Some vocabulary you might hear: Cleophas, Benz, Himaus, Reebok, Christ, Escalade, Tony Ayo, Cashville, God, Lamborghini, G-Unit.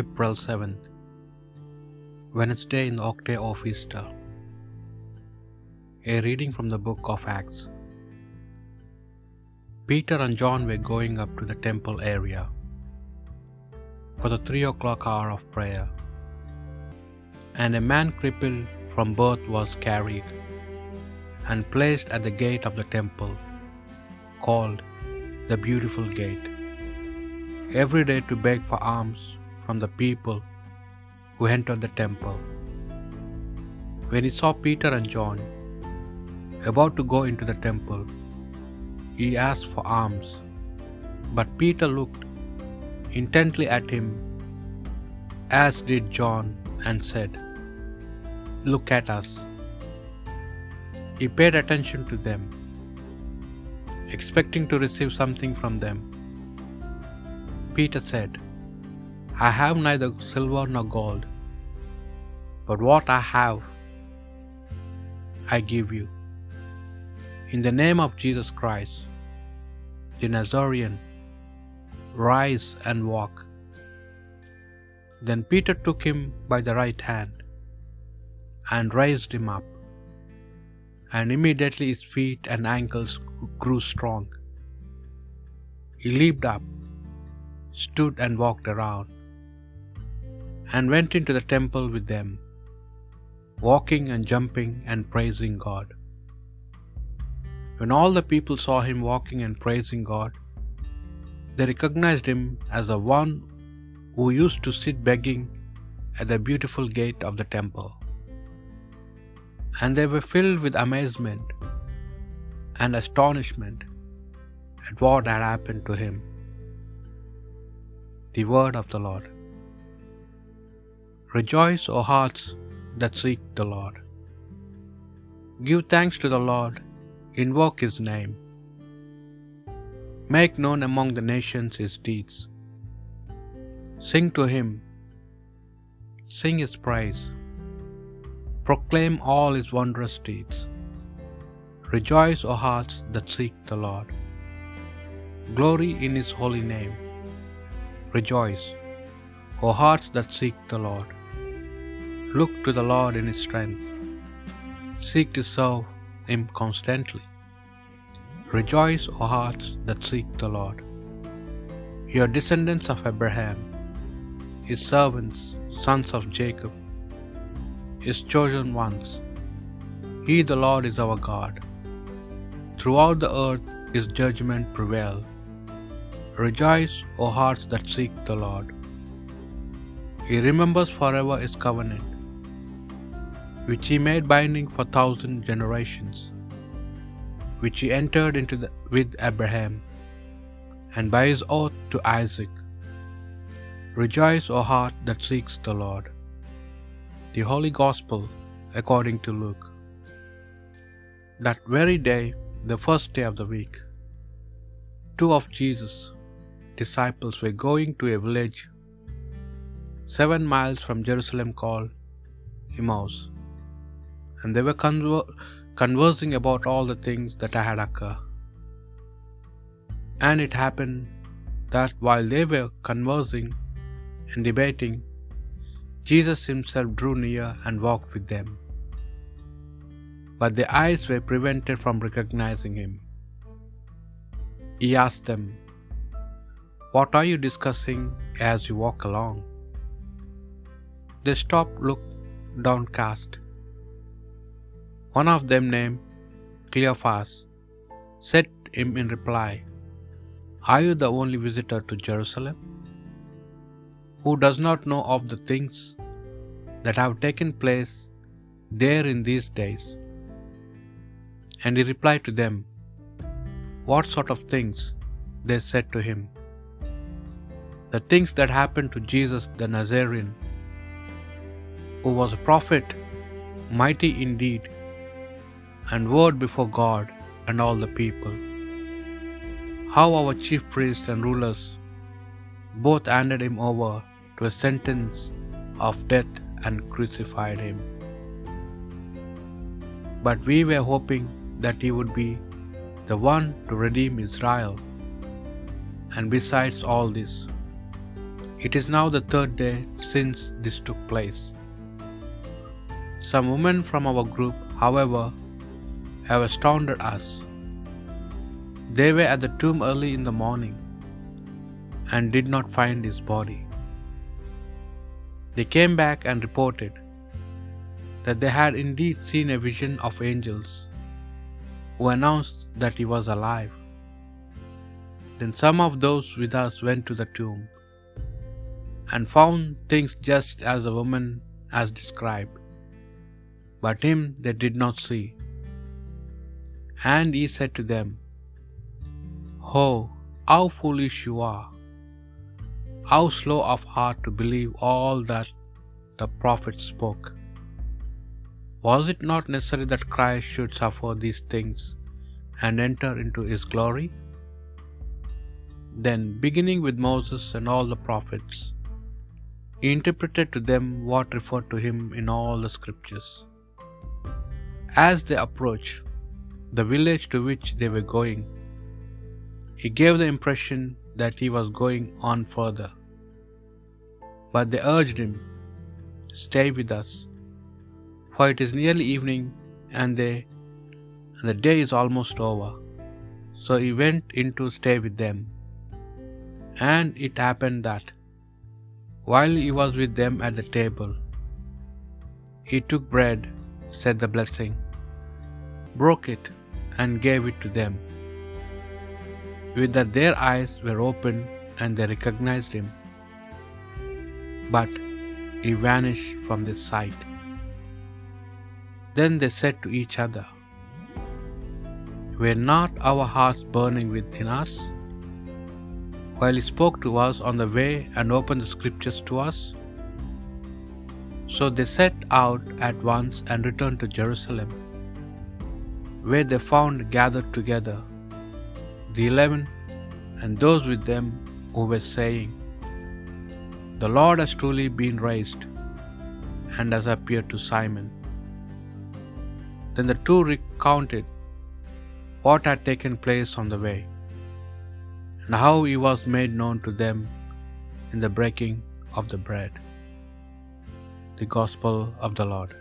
April 7th, Wednesday in the octave of Easter. A reading from the book of Acts. Peter and John were going up to the temple area for the 3 o'clock hour of prayer, and a man crippled from birth was carried and placed at the gate of the temple, called the Beautiful Gate, every day to beg for alms from the people who entered the temple. When he saw Peter and John about to go into the temple, he asked for alms, but Peter looked intently at him, as did John, and said, "Look at us." He paid attention to them, expecting to receive something from them. Peter said, "I have neither silver nor gold, but what I have I give you. In the name of Jesus Christ, the Nazarene, rise and walk." Then Peter took him by the right hand and raised him up, and immediately his feet and ankles grew strong. He leaped up, stood and walked around, and went into the temple with them, walking and jumping and praising God. When all the people saw him walking and praising God, they recognized him as the one who used to sit begging at the Beautiful Gate of the temple. And they were filled with amazement and astonishment at what had happened to him. The word of the Lord. Rejoice, O hearts that seek the Lord. Give thanks to the Lord, invoke his name. Make known among the nations his deeds. Sing to him, sing his praise. Proclaim all his wondrous deeds. Rejoice, O hearts that seek the Lord. Glory in his holy name. Rejoice, O hearts that seek the Lord. Look to the Lord in his strength. Seek to serve him constantly. Rejoice, O hearts that seek the Lord. You are descendants of Abraham, his servants, sons of Jacob, his chosen ones. He, the Lord, is our God. Throughout the earth his judgment prevails. Rejoice, O hearts that seek the Lord. He remembers forever his covenant, which he made binding for 1,000 generations, which he entered into with Abraham, and by his oath to Isaac. Rejoice, O heart that seeks the Lord. The Holy Gospel according to Luke. That very day, the first day of the week, two of Jesus' disciples were going to a village 7 miles from Jerusalem called Himaus, and they were conversing about all the things that had occurred. And it happened that while they were conversing and debating, Jesus himself drew near and walked with them, but their eyes were prevented from recognizing him. He asked them, "What are you discussing as you walk along?" They stopped, looked downcast. One of them, named Cleophas, said to him in reply, "Are you the only visitor to Jerusalem who does not know of the things that have taken place there in these days?" And he replied to them, "What sort of things?" They said to him, "The things that happened to Jesus the Nazarene, who was a prophet, mighty in deed and word before God and all the people. How our chief priests and rulers both handed him over to a sentence of death and crucified him. But we were hoping that he would be the one to redeem Israel. And besides all this, It is now the third day since this took place. Some women from our group, however, have astounded us. They were at the tomb early in the morning and did not find his body. They came back and reported that they had indeed seen a vision of angels who announced that he was alive. Then some of those with us went to the tomb and found things just as the woman has described, but him they did not see. And he said to them, "Oh, how foolish you are! How slow of heart to believe all that the prophets spoke! Was it not necessary that Christ should suffer these things and enter into his glory?" Then, beginning with Moses and all the prophets, he interpreted to them what referred to him in all the scriptures. As they approached the village to which they were going, he gave the impression that he was going on further. But they urged him, "Stay with us, for it is nearly evening, and the day is almost over." So he went in to stay with them. And it happened that, while he was with them at the table, he took bread, said the blessing, broke it, and gave it to them. With that their eyes were opened and they recognized him, but he vanished from their sight. Then they said to each other, "Were not our hearts burning within us while he spoke to us on the way and opened the scriptures to us?" So they set out at once and returned to Jerusalem, where they found gathered together the 11 and those with them who were saying, "The Lord has truly been raised and has appeared to Simon." Then the two recounted what had taken place on the way, and how he was made known to them in the breaking of the bread. The Gospel of the Lord.